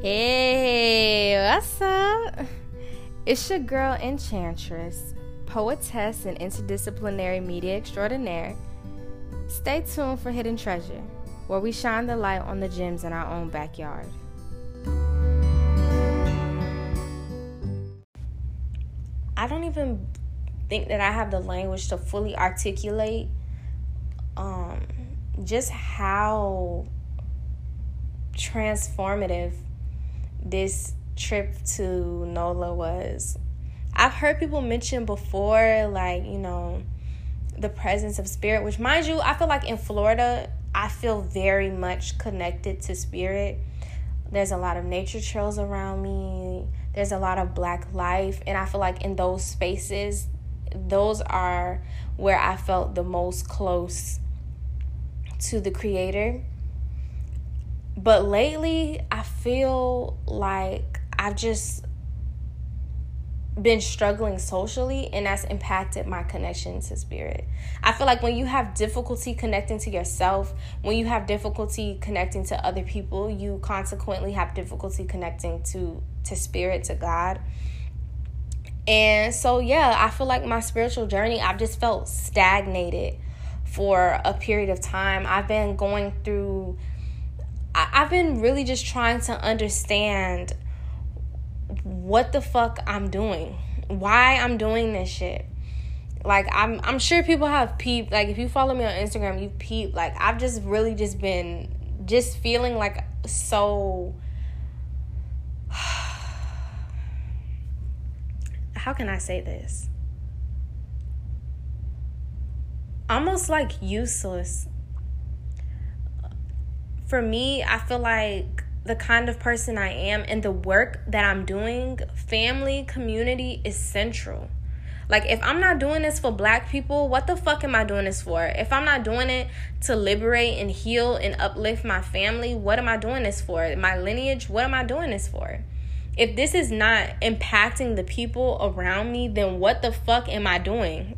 Hey, what's up? It's your girl Enchantress, poetess and interdisciplinary media extraordinaire. Stay tuned for Hidden Treasure, where we shine the light on the gems in our own backyard. I don't even think that I have the language to fully articulate just how transformative this trip to NOLA was. I've heard people mention before, like, you know, the presence of spirit, which, mind you, I feel like in Florida, I feel very much connected to spirit. There's a lot of nature trails around me. There's a lot of Black life. And I feel like in those spaces, those are where I felt the most close to the Creator. But lately, I feel like I've just been struggling socially, and that's impacted my connection to spirit. I feel like when you have difficulty connecting to yourself, when you have difficulty connecting to other people, you consequently have difficulty connecting to spirit, to God. And so, yeah, I feel like my spiritual journey, I've just felt stagnated for a period of time. I've been going through... I've been really just trying to understand what the fuck I'm doing, why I'm doing this shit. Like, I'm sure people have peeped. Like, if you follow me on Instagram, you've peeped. Like, I've just really just been just feeling like so... How can I say this? Almost like useless. For me, I feel like the kind of person I am and the work that I'm doing, family, community is central. Like, if I'm not doing this for Black people, what the fuck am I doing this for? If I'm not doing it to liberate and heal and uplift my family, what am I doing this for? My lineage, what am I doing this for? If this is not impacting the people around me, then what the fuck am I doing?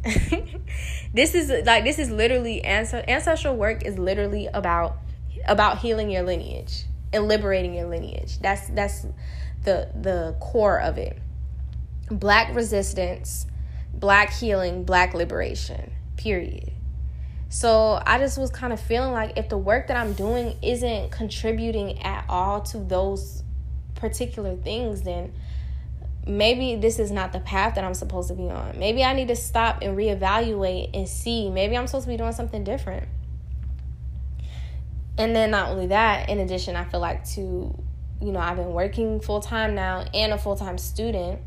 This is literally, ancestral work is literally about healing your lineage and liberating your lineage. That's the core of it. Black resistance, Black healing, Black liberation, period. So I just was kind of feeling like if the work that I'm doing isn't contributing at all to those particular things, then maybe this is not the path that I'm supposed to be on. Maybe I need to stop and reevaluate and see. Maybe I'm supposed to be doing something different. And then not only that, in addition, I feel like I've been working full-time now and a full-time student.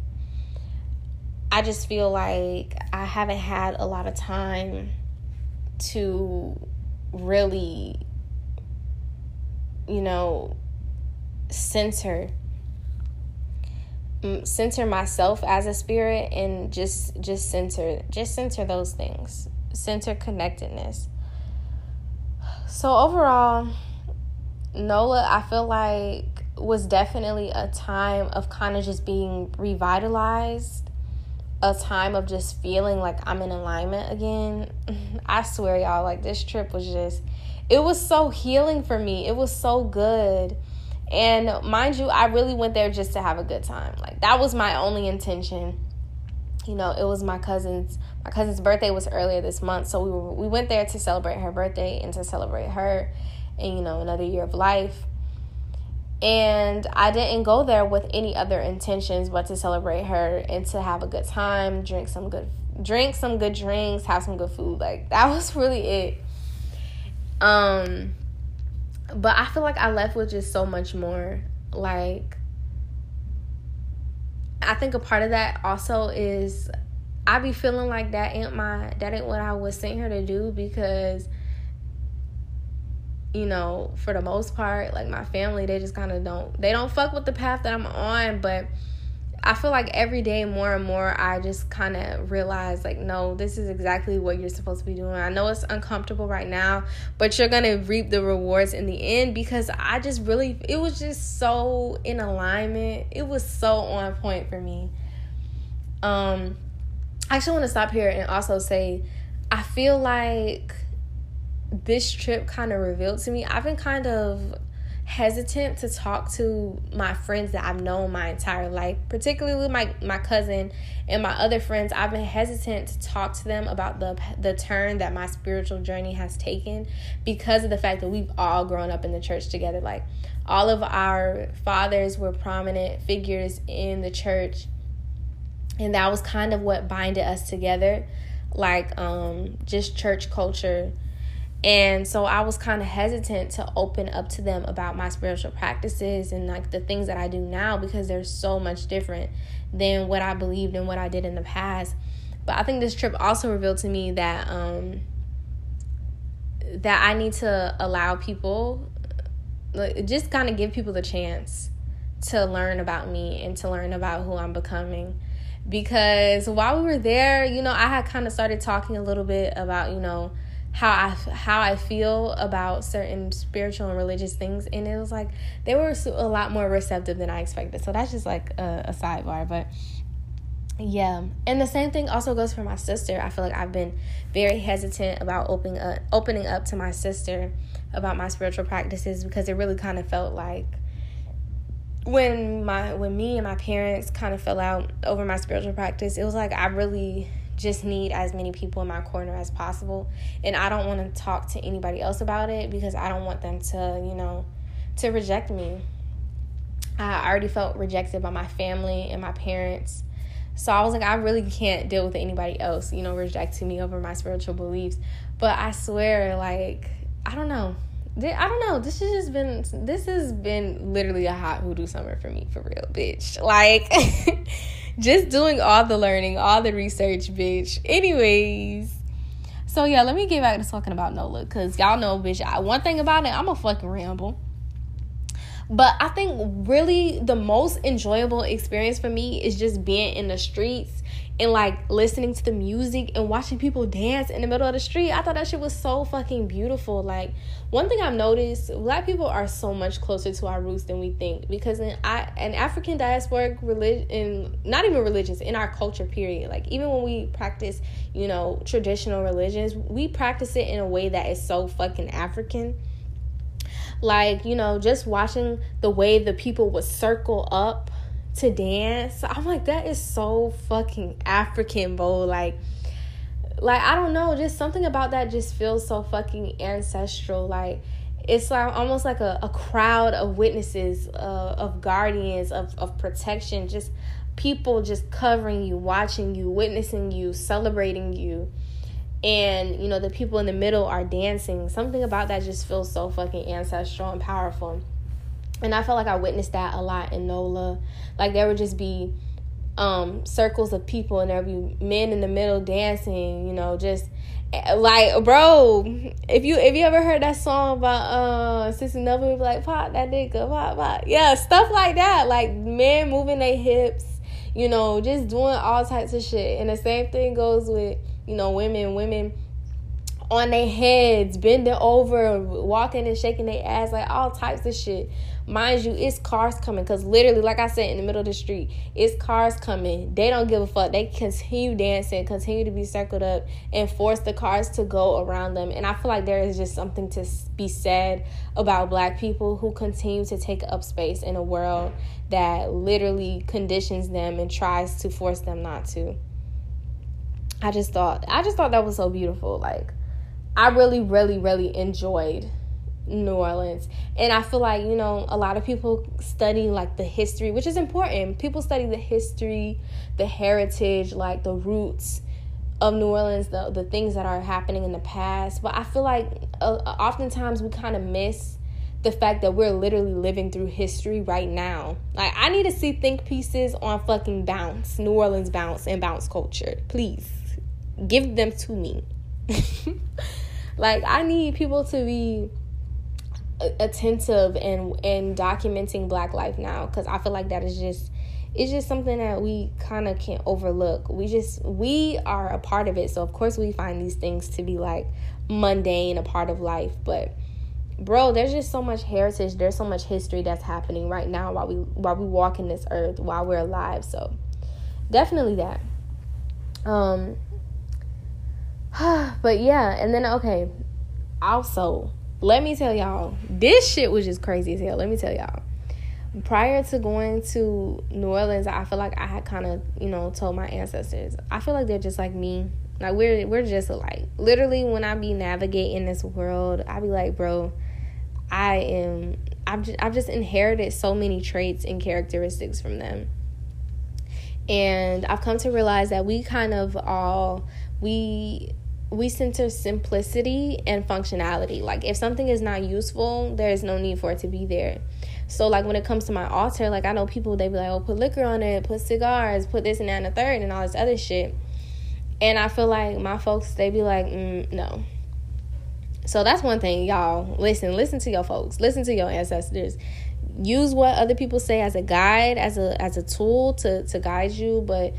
I just feel like I haven't had a lot of time to really, center myself as a spirit and just center those things, center connectedness. So overall, NOLA, I feel like, was definitely a time of kind of just being revitalized, a time of just feeling like I'm in alignment again. I swear, y'all, like, this trip was it was so healing for me. It was so good. And mind you, I really went there just to have a good time. Like, that was my only intention. It was my cousin's birthday was earlier this month, so we went there to celebrate her birthday and to celebrate her and, another year of life. And I didn't go there with any other intentions but to celebrate her and to have a good time, drink some good drinks, have some good food. Like, that was really it. But I feel like I left with just so much more. Like, I think a part of that also is I be feeling like that ain't what I was sent here to do, because, for the most part, like, my family, they just kind of don't fuck with the path that I'm on. But I feel like every day more and more I just kind of realize, like, no, this is exactly what you're supposed to be doing. I know it's uncomfortable right now, but you're going to reap the rewards in the end, because I just really, it was just so in alignment. It was so on point for me. I actually want to stop here and also say I feel like this trip kind of revealed to me. I've been kind of hesitant to talk to my friends that I've known my entire life, particularly with my cousin and my other friends. I've been hesitant to talk to them about the turn that my spiritual journey has taken because of the fact that we've all grown up in the church together. Like, all of our fathers were prominent figures in the church, and that was kind of what binded us together, like just church culture. And so I was kind of hesitant to open up to them about my spiritual practices and like the things that I do now, because they're so much different than what I believed and what I did in the past. But I think this trip also revealed to me that that I need to allow people, like, just kind of give people the chance to learn about me and to learn about who I'm becoming. Because while we were there, you know, I had kind of started talking a little bit about, you know, how I feel about certain spiritual and religious things, and it was like they were a lot more receptive than I expected. So that's just like a sidebar, but yeah. And the same thing also goes for my sister. I feel like I've been very hesitant about opening up to my sister about my spiritual practices, because it really kind of felt like when me and my parents kind of fell out over my spiritual practice, it was like I really just need as many people in my corner as possible, and I don't want to talk to anybody else about it because I don't want them to, you know, to reject me. I already felt rejected by my family and my parents, so I was like, I really can't deal with anybody else, you know, rejecting me over my spiritual beliefs. But I swear, like, I don't know. This has been literally a hot hoodoo summer for me, for real, bitch. Like, just doing all the learning, all the research, bitch. Anyways, so yeah, let me get back to talking about NOLA, because y'all know, bitch, one thing about it, I'm a fucking ramble. But I think really the most enjoyable experience for me is just being in the streets and like listening to the music and watching people dance in the middle of the street. I thought that shit was so fucking beautiful. Like, one thing I've noticed, Black people are so much closer to our roots than we think, because in African diasporic religion, not even religions, in our culture period, like even when we practice, you know, traditional religions, we practice it in a way that is so fucking African. Like, you know, just watching the way the people would circle up to dance, I'm like, that is so fucking African, bro. Like I don't know, just something about that just feels so fucking ancestral. Like, it's like almost like a crowd of witnesses, of guardians, of protection, just people just covering you, watching you, witnessing you, celebrating you. And, you know, the people in the middle are dancing. Something about that just feels so fucking ancestral and powerful. And I felt like I witnessed that a lot in NOLA. Like, there would just be circles of people, and there would be men in the middle dancing, you know, just like, bro, if you ever heard that song about Sissy Nelvin, would be like, pop that nigga, pop, pop. Yeah, stuff like that. Like, men moving their hips, you know, just doing all types of shit. And the same thing goes with, you know, women on their heads, bending over, walking and shaking their ass, like all types of shit. Mind you, it's cars coming, because literally, like I said, in the middle of the street, it's cars coming. They don't give a fuck. They continue dancing, continue to be circled up, and force the cars to go around them. And I feel like there is just something to be said about Black people who continue to take up space in a world that literally conditions them and tries to force them not to. I just thought that was so beautiful. Like, I really, really, really enjoyed New Orleans. And I feel like, you know, a lot of people study, like, the history, which is important. People study the history, the heritage, like, the roots of New Orleans, the things that are happening in the past. But I feel like oftentimes we kind of miss the fact that we're literally living through history right now. Like, I need to see think pieces on fucking bounce, New Orleans bounce and bounce culture. Please. Give them to me. Like, I need people to be attentive and documenting Black life now, because I feel like that is just, it's just something that we kind of can't overlook. We are a part of it, so of course we find these things to be like mundane, a part of life. But bro, there's just so much heritage, there's so much history that's happening right now while we walk in this earth, while we're alive. So definitely that. But yeah, and then okay, also let me tell y'all, this shit was just crazy as hell. Let me tell y'all. Prior to going to New Orleans, I feel like I had kind of, you know, told my ancestors, I feel like they're just like me. Like, we're just alike. Literally, when I be navigating this world, I be like, bro, I've just inherited so many traits and characteristics from them. And I've come to realize that we kind of all, we center simplicity and functionality. Like, if something is not useful, there is no need for it to be there. So, like, when it comes to my altar, like, I know people, they be like, oh, put liquor on it, put cigars, put this and that and the third and all this other shit. And I feel like my folks, they be like, no. So that's one thing, y'all. Listen to your folks. Listen to your ancestors. Use what other people say as a guide, as a tool to guide you, but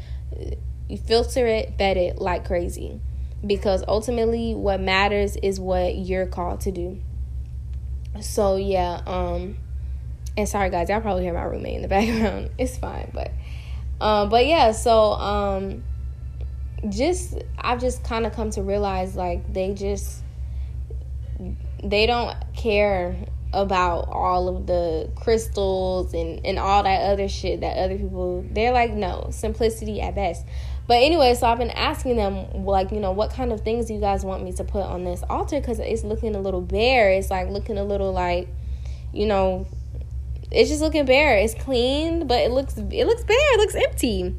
you filter it, vet it like crazy. Because ultimately what matters is what you're called to do. So yeah, and sorry guys, y'all probably hear my roommate in the background. It's fine, but yeah, so I've just kind of come to realize, like, they don't care about all of the crystals and all that other shit that other people, they're like, no, simplicity at best. But anyway, so I've been asking them, like, you know, what kind of things do you guys want me to put on this altar? Because it's looking a little bare. It's, like, looking a little, like, you know, it's just looking bare. It's clean, but it looks bare. It looks empty.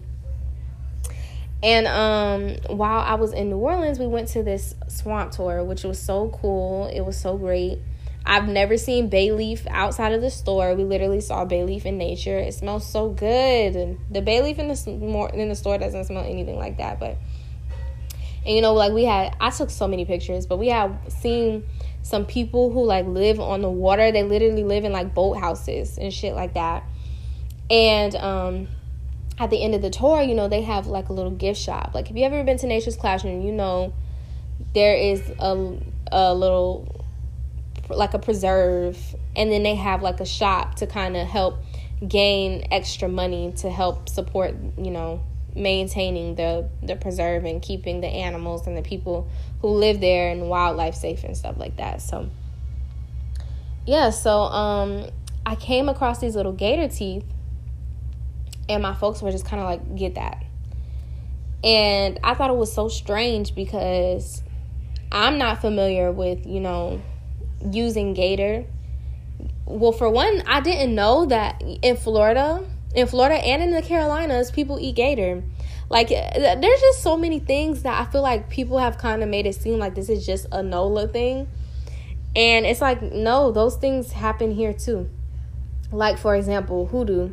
And while I was in New Orleans, we went to this swamp tour, which was so cool. It was so great. I've never seen bay leaf outside of the store. We literally saw bay leaf in nature. It smells so good. The bay leaf in the store doesn't smell anything like that. But, and you know, like, I took so many pictures, but we have seen some people who, like, live on the water. They literally live in, like, boat houses and shit like that. And at the end of the tour, you know, they have, like, a little gift shop. Like, if you ever been to Nature's Classroom, you know there is a little, like, a preserve, and then they have, like, a shop to kind of help gain extra money to help support, you know, maintaining the preserve and keeping the animals and the people who live there and wildlife safe and stuff like that. So yeah, so I came across these little gator teeth, and my folks were just kind of like, get that. And I thought it was so strange because I'm not familiar with, you know, using gator. Well, for one, I didn't know that in Florida and in the Carolinas, people eat gator. Like, there's just so many things that I feel like people have kind of made it seem like this is just a NOLA thing, and it's like, no, those things happen here too. Like, for example, hoodoo.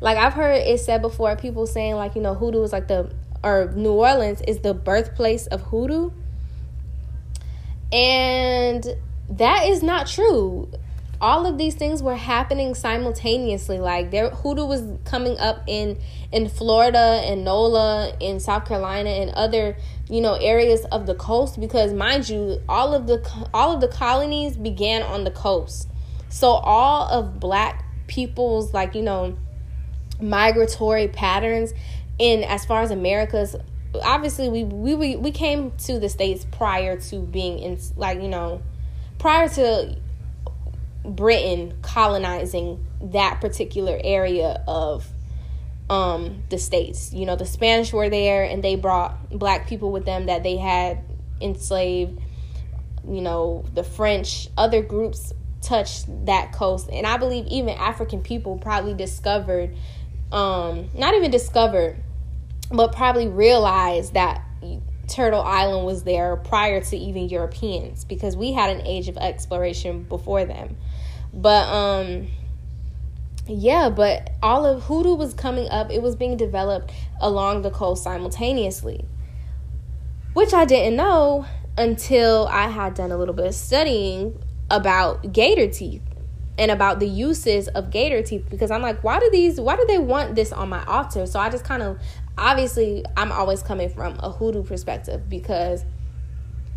Like, I've heard it said before, people saying, like, you know, hoodoo is like New Orleans is the birthplace of hoodoo, and that is not true. All of these things were happening simultaneously. Like, hoodoo was coming up in Florida and NOLA and South Carolina and other, you know, areas of the coast, because, mind you, all of the colonies began on the coast. So all of black people's, like, you know, migratory patterns in, as far as America's, obviously we came to the States prior to being in, like, you know, prior to Britain colonizing that particular area of the States. You know, the Spanish were there, and they brought black people with them that they had enslaved. You know, the French, other groups touched that coast. And I believe even African people probably discovered, not even discovered, but probably realized that Turtle Island was there prior to even Europeans, because we had an age of exploration before them. But yeah, but all of hoodoo was coming up. It was being developed along the coast simultaneously, which I didn't know until I had done a little bit of studying about gator teeth and about the uses of gator teeth, because I'm like, why do they want this on my altar? So I just kind of, obviously, I'm always coming from a hoodoo perspective, because,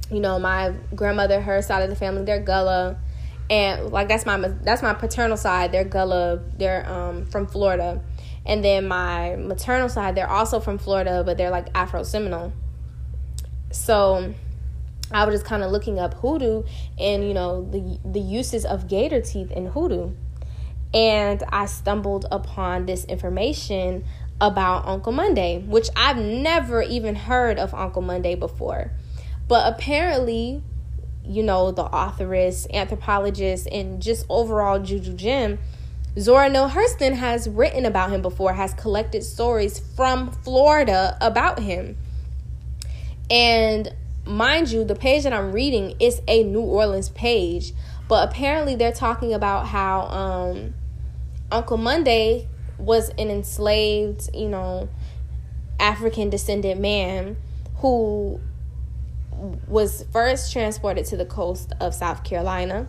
you know, my grandmother, her side of the family, they're Gullah, and, like, that's my paternal side, they're Gullah, they're from Florida, and then my maternal side, they're also from Florida, but they're, like, Afro-Seminole. So I was just kind of looking up hoodoo and, you know, the uses of gator teeth in hoodoo. And I stumbled upon this information about Uncle Monday, which I've never even heard of Uncle Monday before. But apparently, you know, the authoress, anthropologist, and just overall Juju Jim, Zora Neale Hurston, has written about him before, has collected stories from Florida about him. And mind you, the page that I'm reading is a New Orleans page, but apparently they're talking about how Uncle Monday was an enslaved, you know, African descendant man who was first transported to the coast of South Carolina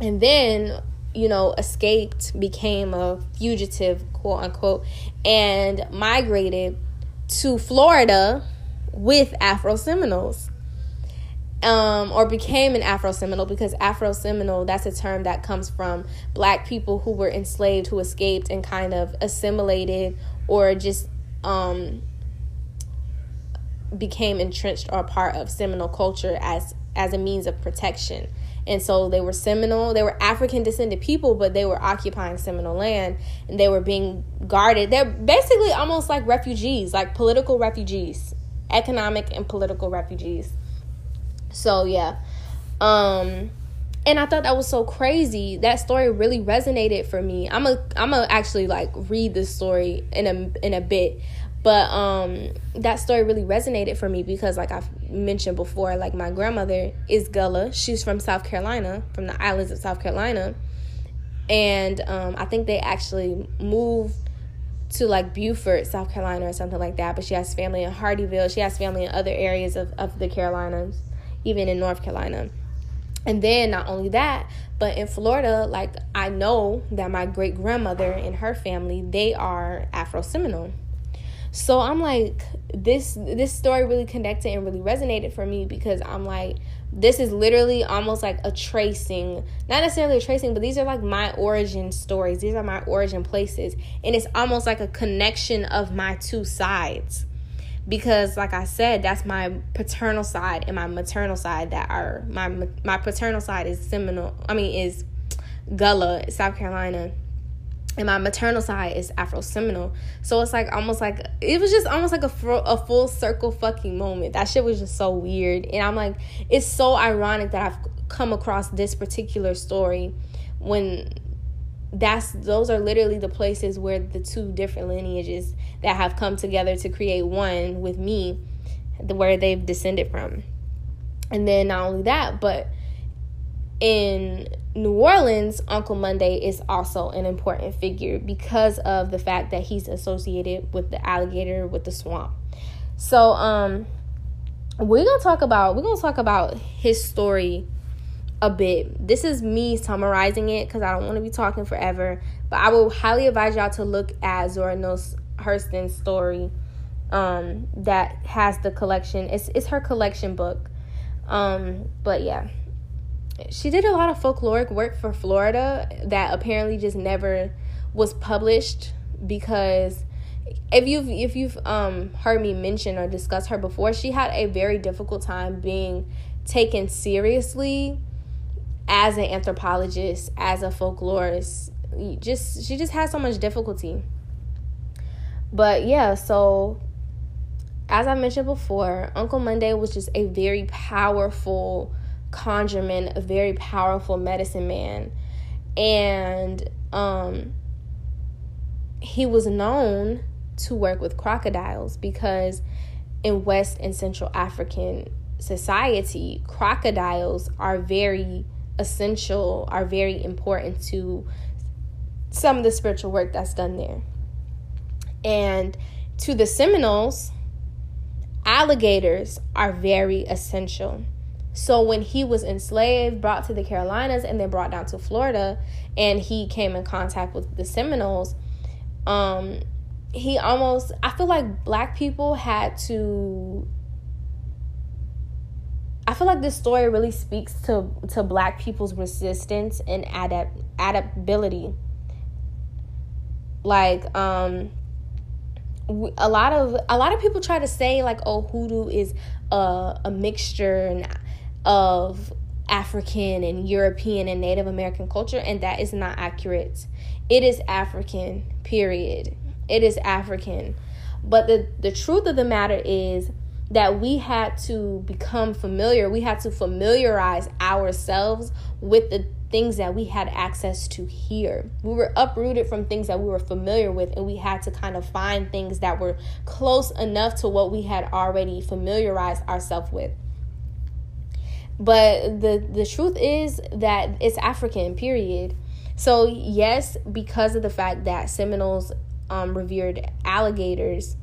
and then, you know, escaped, became a fugitive, quote unquote, and migrated to Florida with Afro-Seminoles, or became an Afro-Seminole, because Afro-Seminole, that's a term that comes from Black people who were enslaved, who escaped and kind of assimilated or just became entrenched or a part of Seminole culture as a means of protection. And so they were Seminole, they were African descended people, but they were occupying Seminole land and they were being guarded. They're basically almost like refugees, like political refugees, economic and political refugees. So yeah, and I thought that was so crazy. That story really resonated for me. I'm a actually like read this story in a bit, but that story really resonated for me because, like I've mentioned before, like my grandmother is Gullah. She's from South Carolina, from the islands of South Carolina, and I think they actually moved to like Beaufort, South Carolina or something like that. But she has family in Hardyville. She has family in other areas of the Carolinas, even in North Carolina. And then not only that, but in Florida, like I know that my great grandmother and her family, they are Afro-Seminole. So I'm like, this story really connected and really resonated for me because I'm like, this is literally almost like a tracing, not necessarily a tracing, but these are like my origin stories. These are my origin places. And it's almost like a connection of my two sides because, like I said, that's my paternal side and my maternal side that are my paternal side is is Gullah, South Carolina. And my maternal side is Afro-Seminole. So it's like almost like, it was just almost like a full circle fucking moment. That shit was just so weird. And I'm like, it's so ironic that I've come across this particular story when those are literally the places where the two different lineages that have come together to create one with me, where they've descended from. And then not only that, but in New Orleans, Uncle Monday is also an important figure because of the fact that he's associated with the alligator, with the swamp. So we're gonna talk about his story a bit. This is me summarizing it because I don't want to be talking forever, but I will highly advise y'all to look at Zora Neale Hurston's story that has the collection. It's her collection book. But yeah, she did a lot of folkloric work for Florida that apparently just never was published because if you've heard me mention or discuss her before, she had a very difficult time being taken seriously as an anthropologist, as a folklorist. She just had so much difficulty. But yeah, so as I mentioned before, Uncle Monday was just a very powerful conjurman, a very powerful medicine man, and he was known to work with crocodiles because in West and Central African society, crocodiles are very essential, are very important to some of the spiritual work that's done there. And to the Seminoles, alligators are very essential. So when he was enslaved, brought to the Carolinas, and then brought down to Florida, and he came in contact with the Seminoles, he almost, I feel like Black people had to, I feel like this story really speaks to Black people's resistance and adaptability. Like, a lot of people try to say like, oh, Hoodoo is a mixture of African and European and Native American culture, and that is not accurate. It is African, period. It is African. But the truth of the matter is that we had to become familiar. We had to familiarize ourselves with the things that we had access to here. We were uprooted from things that we were familiar with, and we had to kind of find things that were close enough to what we had already familiarized ourselves with. But the truth is that it's African, period. So yes, because of the fact that Seminoles revered alligators,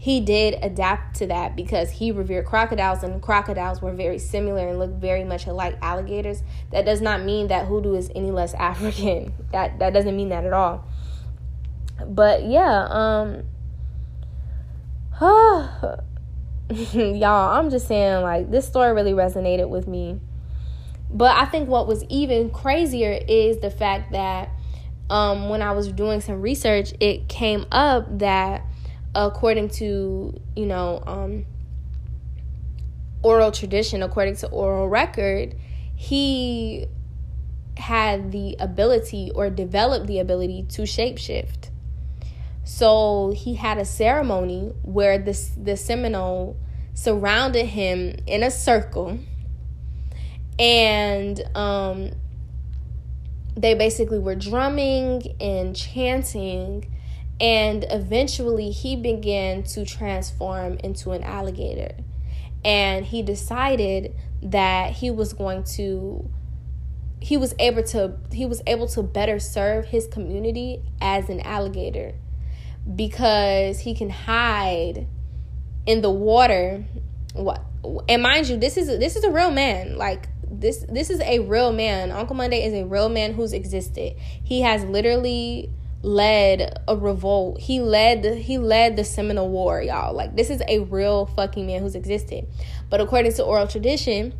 he did adapt to that because he revered crocodiles, and crocodiles were very similar and looked very much alike alligators. That does not mean that Hoodoo is any less African. That doesn't mean that at all. But yeah, y'all, I'm just saying, like, this story really resonated with me. But I think what was even crazier is the fact that when I was doing some research, it came up that according to, oral tradition, according to oral record, he had the ability or developed the ability to shapeshift. So he had a ceremony where the Seminole surrounded him in a circle, and they basically were drumming and chanting, and eventually he began to transform into an alligator. And he decided that he was able to better serve his community as an alligator, because he can hide in the water. And mind you, this is a real man. Like, this is a real man. Uncle Monday is a real man who's existed. He has literally led a revolt. He led the Seminole War, y'all. Like, this is a real fucking man who's existed. But according to oral tradition,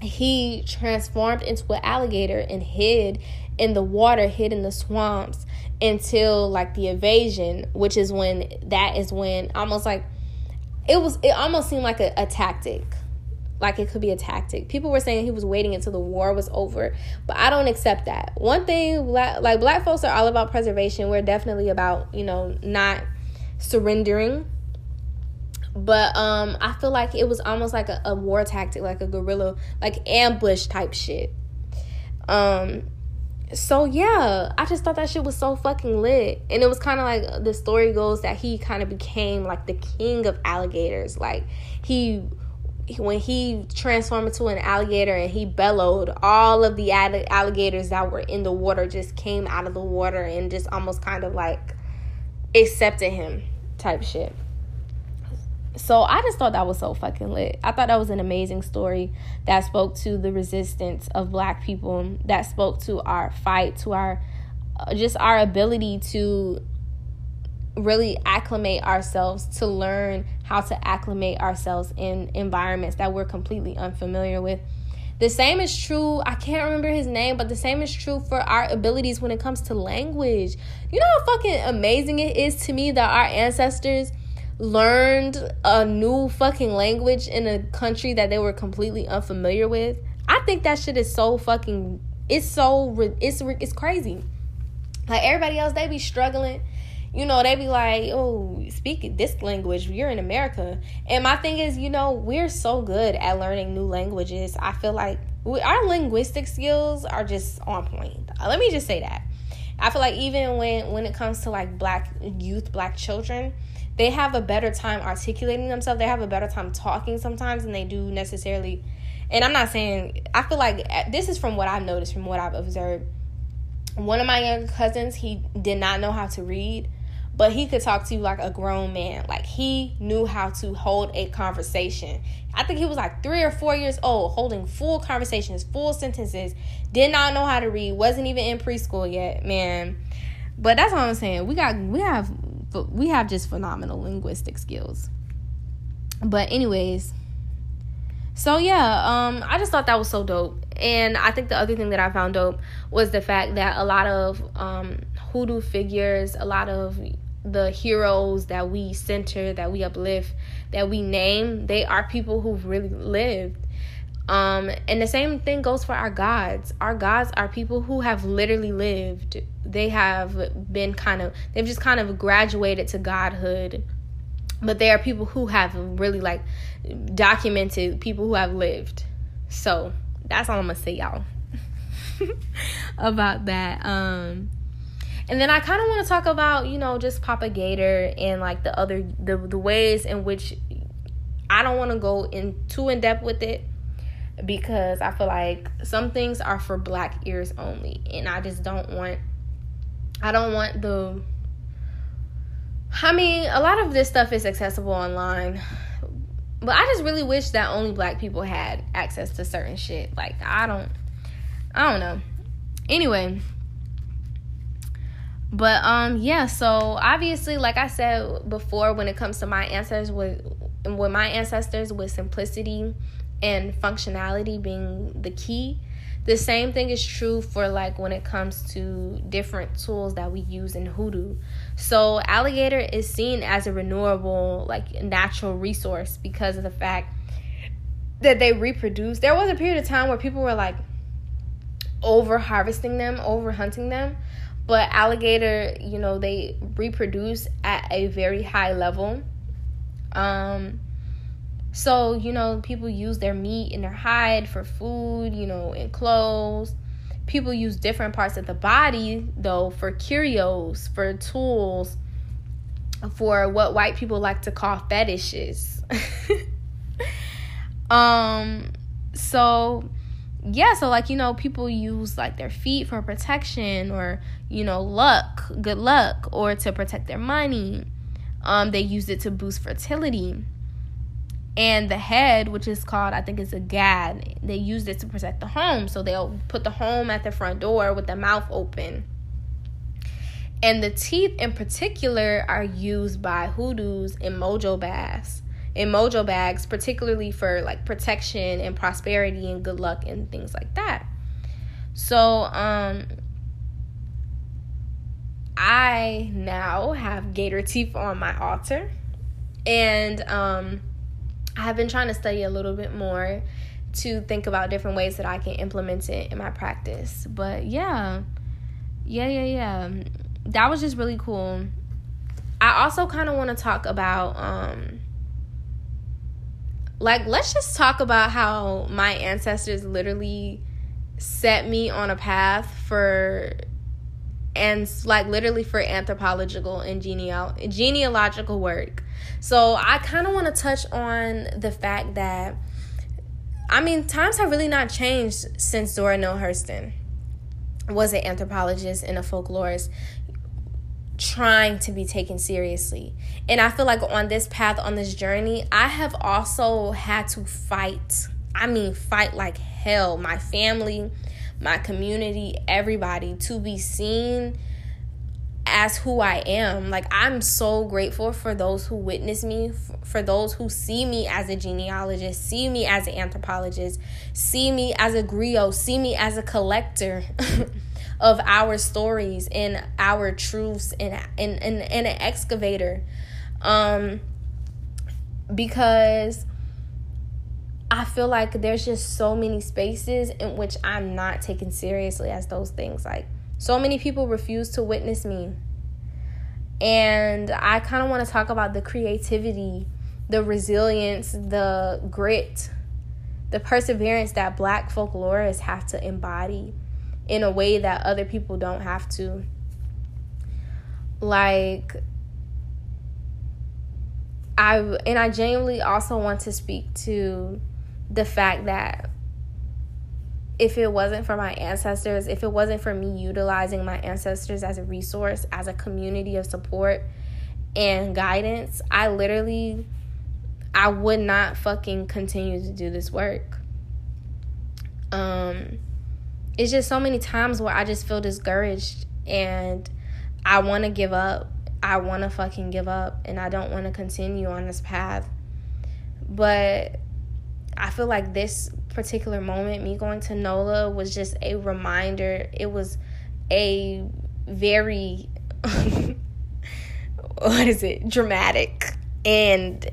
he transformed into an alligator and hid in the water, hid in the swamps until like the invasion, which is when almost like it almost seemed like a tactic. Like, it could be a tactic. People were saying he was waiting until the war was over, but I don't accept that. One thing, black folks are all about preservation. We're definitely about, not surrendering. But I feel like it was almost like a war tactic, like a guerrilla, like ambush type shit. So yeah, I just thought that shit was so fucking lit. And it was kind of like, the story goes that he kind of became like the king of alligators. Like, when he transformed into an alligator and he bellowed, all of the alligators that were in the water just came out of the water and just almost kind of like accepted him type shit. So I just thought that was so fucking lit. I thought that was an amazing story that spoke to the resistance of black people, that spoke to our fight, to our ability to really acclimate ourselves, to learn how to acclimate ourselves in environments that we're completely unfamiliar with. The same is true, I can't remember his name, but the same is true for our abilities when it comes to language. You know how fucking amazing it is to me that our ancestors learned a new fucking language in a country that they were completely unfamiliar with? I think that shit is so fucking, it's crazy. Like, everybody else, they be struggling. They be like, oh, speak this language, you're in America. And my thing is, we're so good at learning new languages. I feel like our linguistic skills are just on point. Let me just say that. I feel like even when it comes to like black youth, black children, they have a better time articulating themselves. They have a better time talking sometimes than they do necessarily. And I'm not saying, I feel like this is from what I've noticed, from what I've observed. One of my younger cousins, he did not know how to read, but he could talk to you like a grown man. Like, he knew how to hold a conversation. I think he was like 3 or 4 years old, holding full conversations, full sentences, did not know how to read, wasn't even in preschool yet, man. But that's what I'm saying. We have just phenomenal linguistic skills. But anyways, so yeah, I just thought that was so dope. And I think the other thing that I found dope was the fact that a lot of Hoodoo figures, a lot of the heroes that we center, that we uplift, that we name, they are people who've really lived. And the same thing goes for our gods. Our gods are people who have literally lived. They have been they've just kind of graduated to godhood. But they are people who have really documented, people who have lived. So that's all I'm going to say, y'all, about that. And then I kind of want to talk about, just Papa Gator and the ways in which I don't want to go too in depth with it, because I feel like some things are for black ears only. And I just don't want a lot of this stuff is accessible online, but I just really wish that only black people had access to certain shit. I don't know. Anyway. But, yeah, so obviously, like I said before, when it comes to my ancestors with simplicity and functionality being the key, the same thing is true for when it comes to different tools that we use in Hoodoo. So alligator is seen as a renewable, natural resource because of the fact that they reproduce. There was a period of time where people were over harvesting them, over hunting them. But alligator, they reproduce at a very high level. So, people use their meat and their hide for food, and clothes. People use different parts of the body, though, for curios, for tools, for what white people like to call fetishes. Yeah, so people use their feet for protection, or luck, good luck, or to protect their money. They used it to boost fertility. And the head, which is called, I think it's a gad, they used it to protect the home. So they'll put the home at the front door with the mouth open. And the teeth in particular are used by Hoodoos in mojo bags, particularly for protection and prosperity and good luck and things like that. So I now have gator teeth on my altar, and I have been trying to study a little bit more to think about different ways that I can implement it in my practice. But yeah, that was just really cool. I also kind of want to talk about let's just talk about how my ancestors literally set me on a path for anthropological and genealogical work. So I kind of want to touch on the fact that, times have really not changed since Zora Neale Hurston was an anthropologist and a folklorist trying to be taken seriously. And I feel on this path, on this journey, I have also had to fight. Fight like hell. My family, my community, everybody, to be seen as who I am. I'm so grateful for those who witness me, for those who see me as a genealogist, see me as an anthropologist, see me as a griot, see me as a collector of our stories and our truths and an excavator. Because I feel there's just so many spaces in which I'm not taken seriously as those things. So many people refuse to witness me. And I kind of want to talk about the creativity, the resilience, the grit, the perseverance that Black folklorists have to embody in a way that other people don't have to. I genuinely also want to speak to the fact that if it wasn't for my ancestors, if it wasn't for me utilizing my ancestors as a resource, as a community of support and guidance, I would not fucking continue to do this work. It's just so many times where I just feel discouraged and I want to give up. I want to fucking give up, and I don't want to continue on this path. But I feel this particular moment, me going to NOLA, was just a reminder. It was a very what is it, dramatic and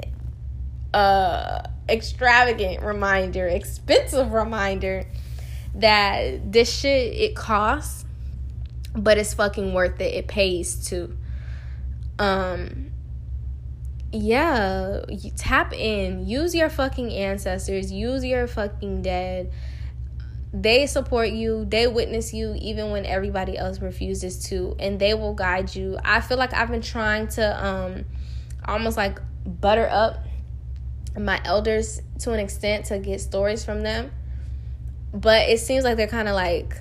extravagant reminder, expensive reminder that this shit, it costs, but it's fucking worth it. It pays too. Yeah, you tap in. Use your fucking ancestors. Use your fucking dead. They support you. They witness you even when everybody else refuses to. And they will guide you. I feel like I've been trying to almost like butter up my elders to an extent to get stories from them. But it seems like they're kind of like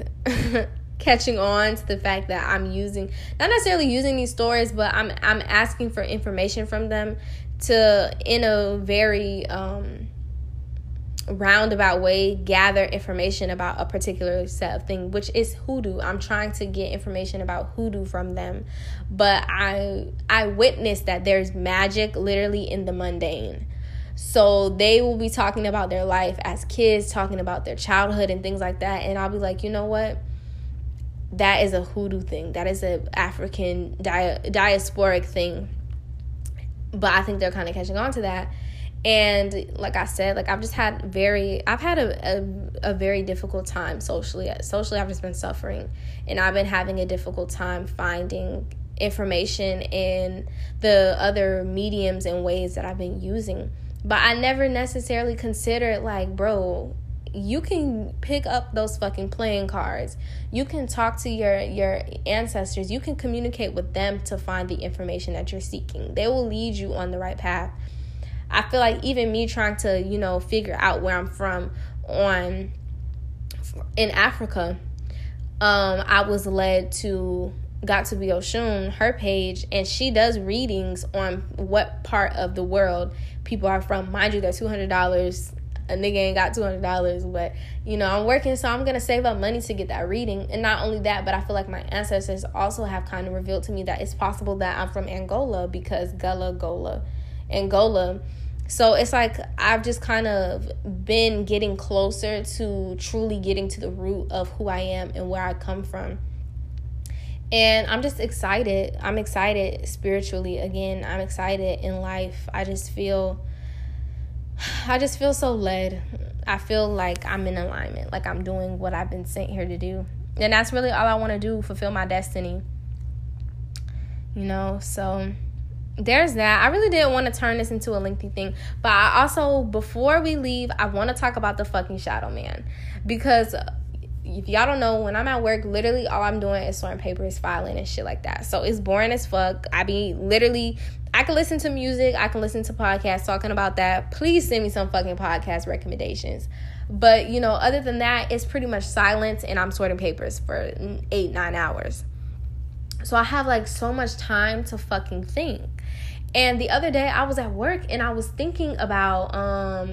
catching on to the fact that I'm using, not necessarily using these stories, but I'm asking for information from them to, in a very roundabout way, gather information about a particular set of things, which is hoodoo. I'm trying to get information about hoodoo from them, but I witnessed that there's magic literally in the mundane. So they will be talking about their life as kids, talking about their childhood and things like that. And I'll be like, you know what? That is a hoodoo thing. That is an African diasporic thing. But I think they're kind of catching on to that. And like I said, like I've had a very difficult time socially. Socially, I've just been suffering. And I've been having a difficult time finding information in the other mediums and ways that I've been using. But I never necessarily considered, like, bro, you can pick up those fucking playing cards. You can talk to your ancestors. You can communicate with them to find the information that you're seeking. They will lead you on the right path. I feel like even me trying to, you know, figure out where I'm from in Africa, I was led to... got to be Oshun, her page, and she does readings on what part of the world people are from. Mind you, they're $200. A nigga ain't got $200, but, you know, I'm working, so I'm going to save up money to get that reading. And not only that, but I feel like my ancestors also have kind of revealed to me that it's possible that I'm from Angola because Gullah, Angola. So it's like I've just kind of been getting closer to truly getting to the root of who I am and where I come from. And I'm just excited. I'm excited spiritually. Again, I'm excited in life. I just feel so led. I feel like I'm in alignment, like I'm doing what I've been sent here to do. And that's really all I want to do, fulfill my destiny. You know, so there's that. I really didn't want to turn this into a lengthy thing. But I also, before we leave, I want to talk about the fucking shadow man. Because... if y'all don't know, when I'm at work, literally all I'm doing is sorting papers, filing, and shit like that. So it's boring as fuck. I can listen to music. I can listen to podcasts talking about that. Please send me some fucking podcast recommendations. But, you know, other than that, it's pretty much silence, and I'm sorting papers for 8-9 hours. So I have, like, so much time to fucking think. And the other day, I was at work, and I was thinking about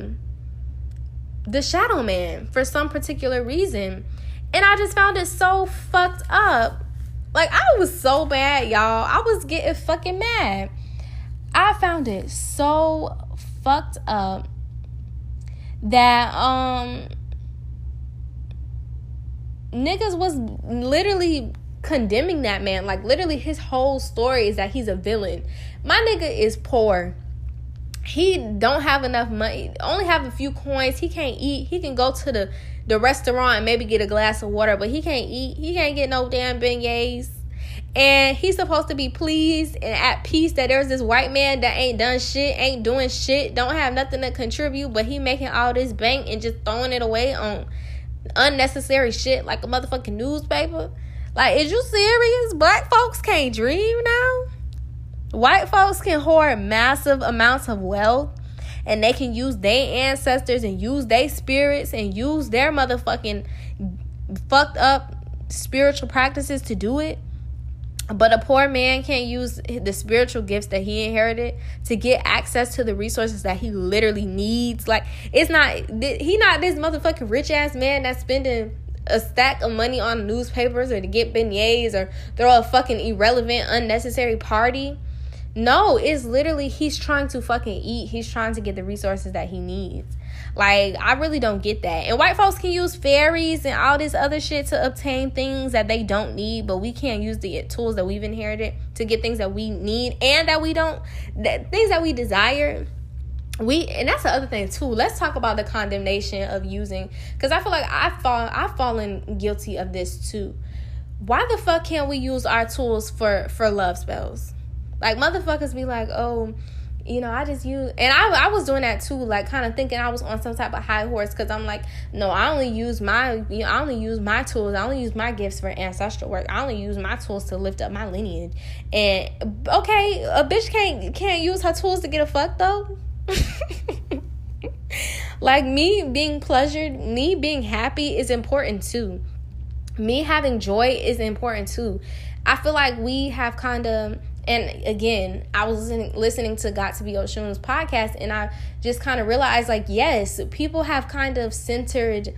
the shadow man for some particular reason. And I just found it so fucked up. Like, I was so bad, y'all. I was getting fucking mad. I found it so fucked up that niggas was literally condemning that man. Like, literally his whole story is that he's a villain. My nigga is poor. He don't have enough money, only have a few coins. He can't eat. He can go to the restaurant and maybe get a glass of water, but he can't eat. He can't get no damn beignets. And he's supposed to be pleased and at peace that there's this white man that ain't done shit, ain't doing shit, don't have nothing to contribute, but he making all this bank and just throwing it away on unnecessary shit like a motherfucking newspaper. Like, is you serious? Black folks can't dream now? White folks can hoard massive amounts of wealth, and they can use their ancestors and use their spirits and use their motherfucking fucked up spiritual practices to do it. But a poor man can't use the spiritual gifts that he inherited to get access to the resources that he literally needs. Like, he's not this motherfucking rich ass man that's spending a stack of money on newspapers or to get beignets or throw a fucking irrelevant, unnecessary party. No, it's literally he's trying to fucking eat. He's trying to get the resources that he needs. Like, I really don't get that. And white folks can use fairies and all this other shit to obtain things that they don't need, but we can't use the tools that we've inherited to get things that we need and that we don't, that things that we desire. And that's the other thing too. Let's talk about the condemnation of using, because I feel like I've fallen guilty of this too. Why the fuck can't we use our tools for love spells? Like, motherfuckers be like, oh, you know, I just use, and I was doing that too, like kind of thinking I was on some type of high horse, because I'm like, no, I only use my tools, I only use my gifts for ancestral work, I only use my tools to lift up my lineage. And okay, a bitch can't use her tools to get a fuck though. Like, me being pleasured, me being happy is important too. Me having joy is important too. I feel like we have kind of, and again, I was listening to Got to Be Oshun's podcast, and I just kind of realized, like, yes, people have kind of centered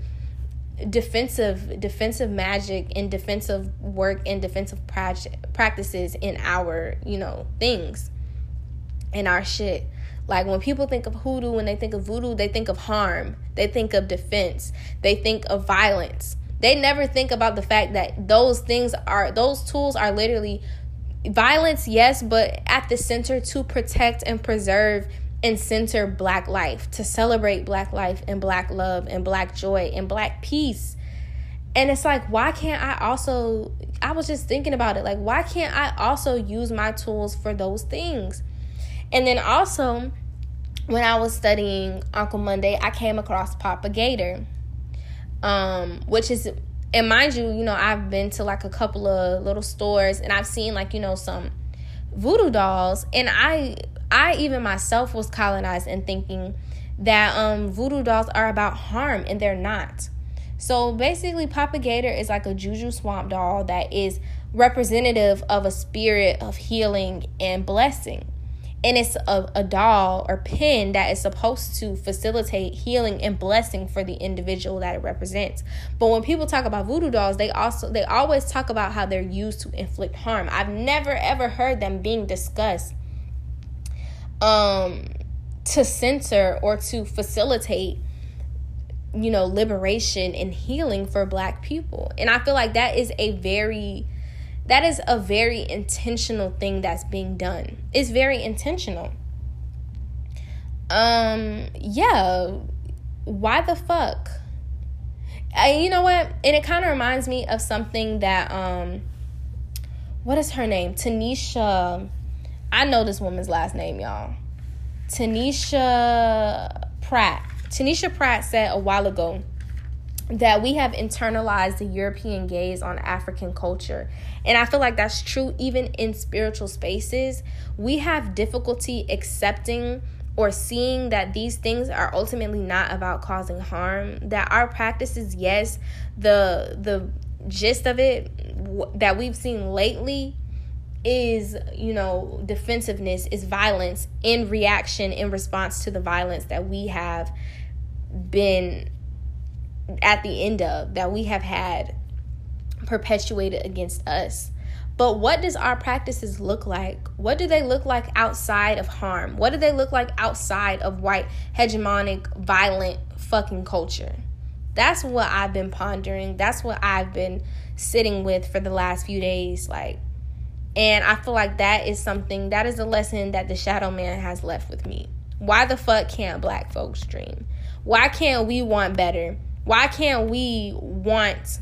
defensive magic and defensive work and defensive practices in our, you know, things, in our shit. Like, when people think of hoodoo, when they think of voodoo, they think of harm. They think of defense. They think of violence. They never think about the fact that those tools are literally violence, yes, but at the center to protect and preserve and center Black life, to celebrate Black life and Black love and Black joy and Black peace. And it's like, why can't I was just thinking about it. Like, why can't I also use my tools for those things? And then also, when I was studying Uncle Monday, I came across Papa Gator, which is, and mind you, you know, I've been to like a couple of little stores, and I've seen, like, you know, some voodoo dolls, and I even myself was colonized in thinking that voodoo dolls are about harm, and they're not. So basically, Papa Gator is like a juju swamp doll that is representative of a spirit of healing and blessing. And it's a doll or pin that is supposed to facilitate healing and blessing for the individual that it represents. But when people talk about voodoo dolls, they always talk about how they're used to inflict harm. I've never, ever heard them being discussed to censor or to facilitate, you know, liberation and healing for Black people. And I feel like that is a very intentional thing that's being done. It's very intentional. Yeah. Why the fuck? You know what? And it kind of reminds me of something that, what is her name? Tanisha. I know this woman's last name, y'all. Tanisha Pratt. Tanisha Pratt said a while ago that we have internalized the European gaze on African culture. And I feel like that's true even in spiritual spaces. We have difficulty accepting or seeing that these things are ultimately not about causing harm. That our practices, yes, the gist of it that we've seen lately is, you know, defensiveness, is violence in reaction, in response to the violence that we have been at the end of, that we have had perpetuated against us. But what does our practices look like? What do they look like outside of harm? What do they look like outside of white, hegemonic, violent fucking culture? That's what I've been pondering. That's what I've been sitting with for the last few days. Like, and I feel like that is a lesson that the shadow man has left with me. Why the fuck can't Black folks dream? Why can't we want better? Why can't we want,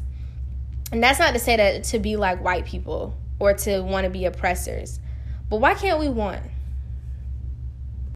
and that's not to say that to be like white people or to want to be oppressors, but why can't we want?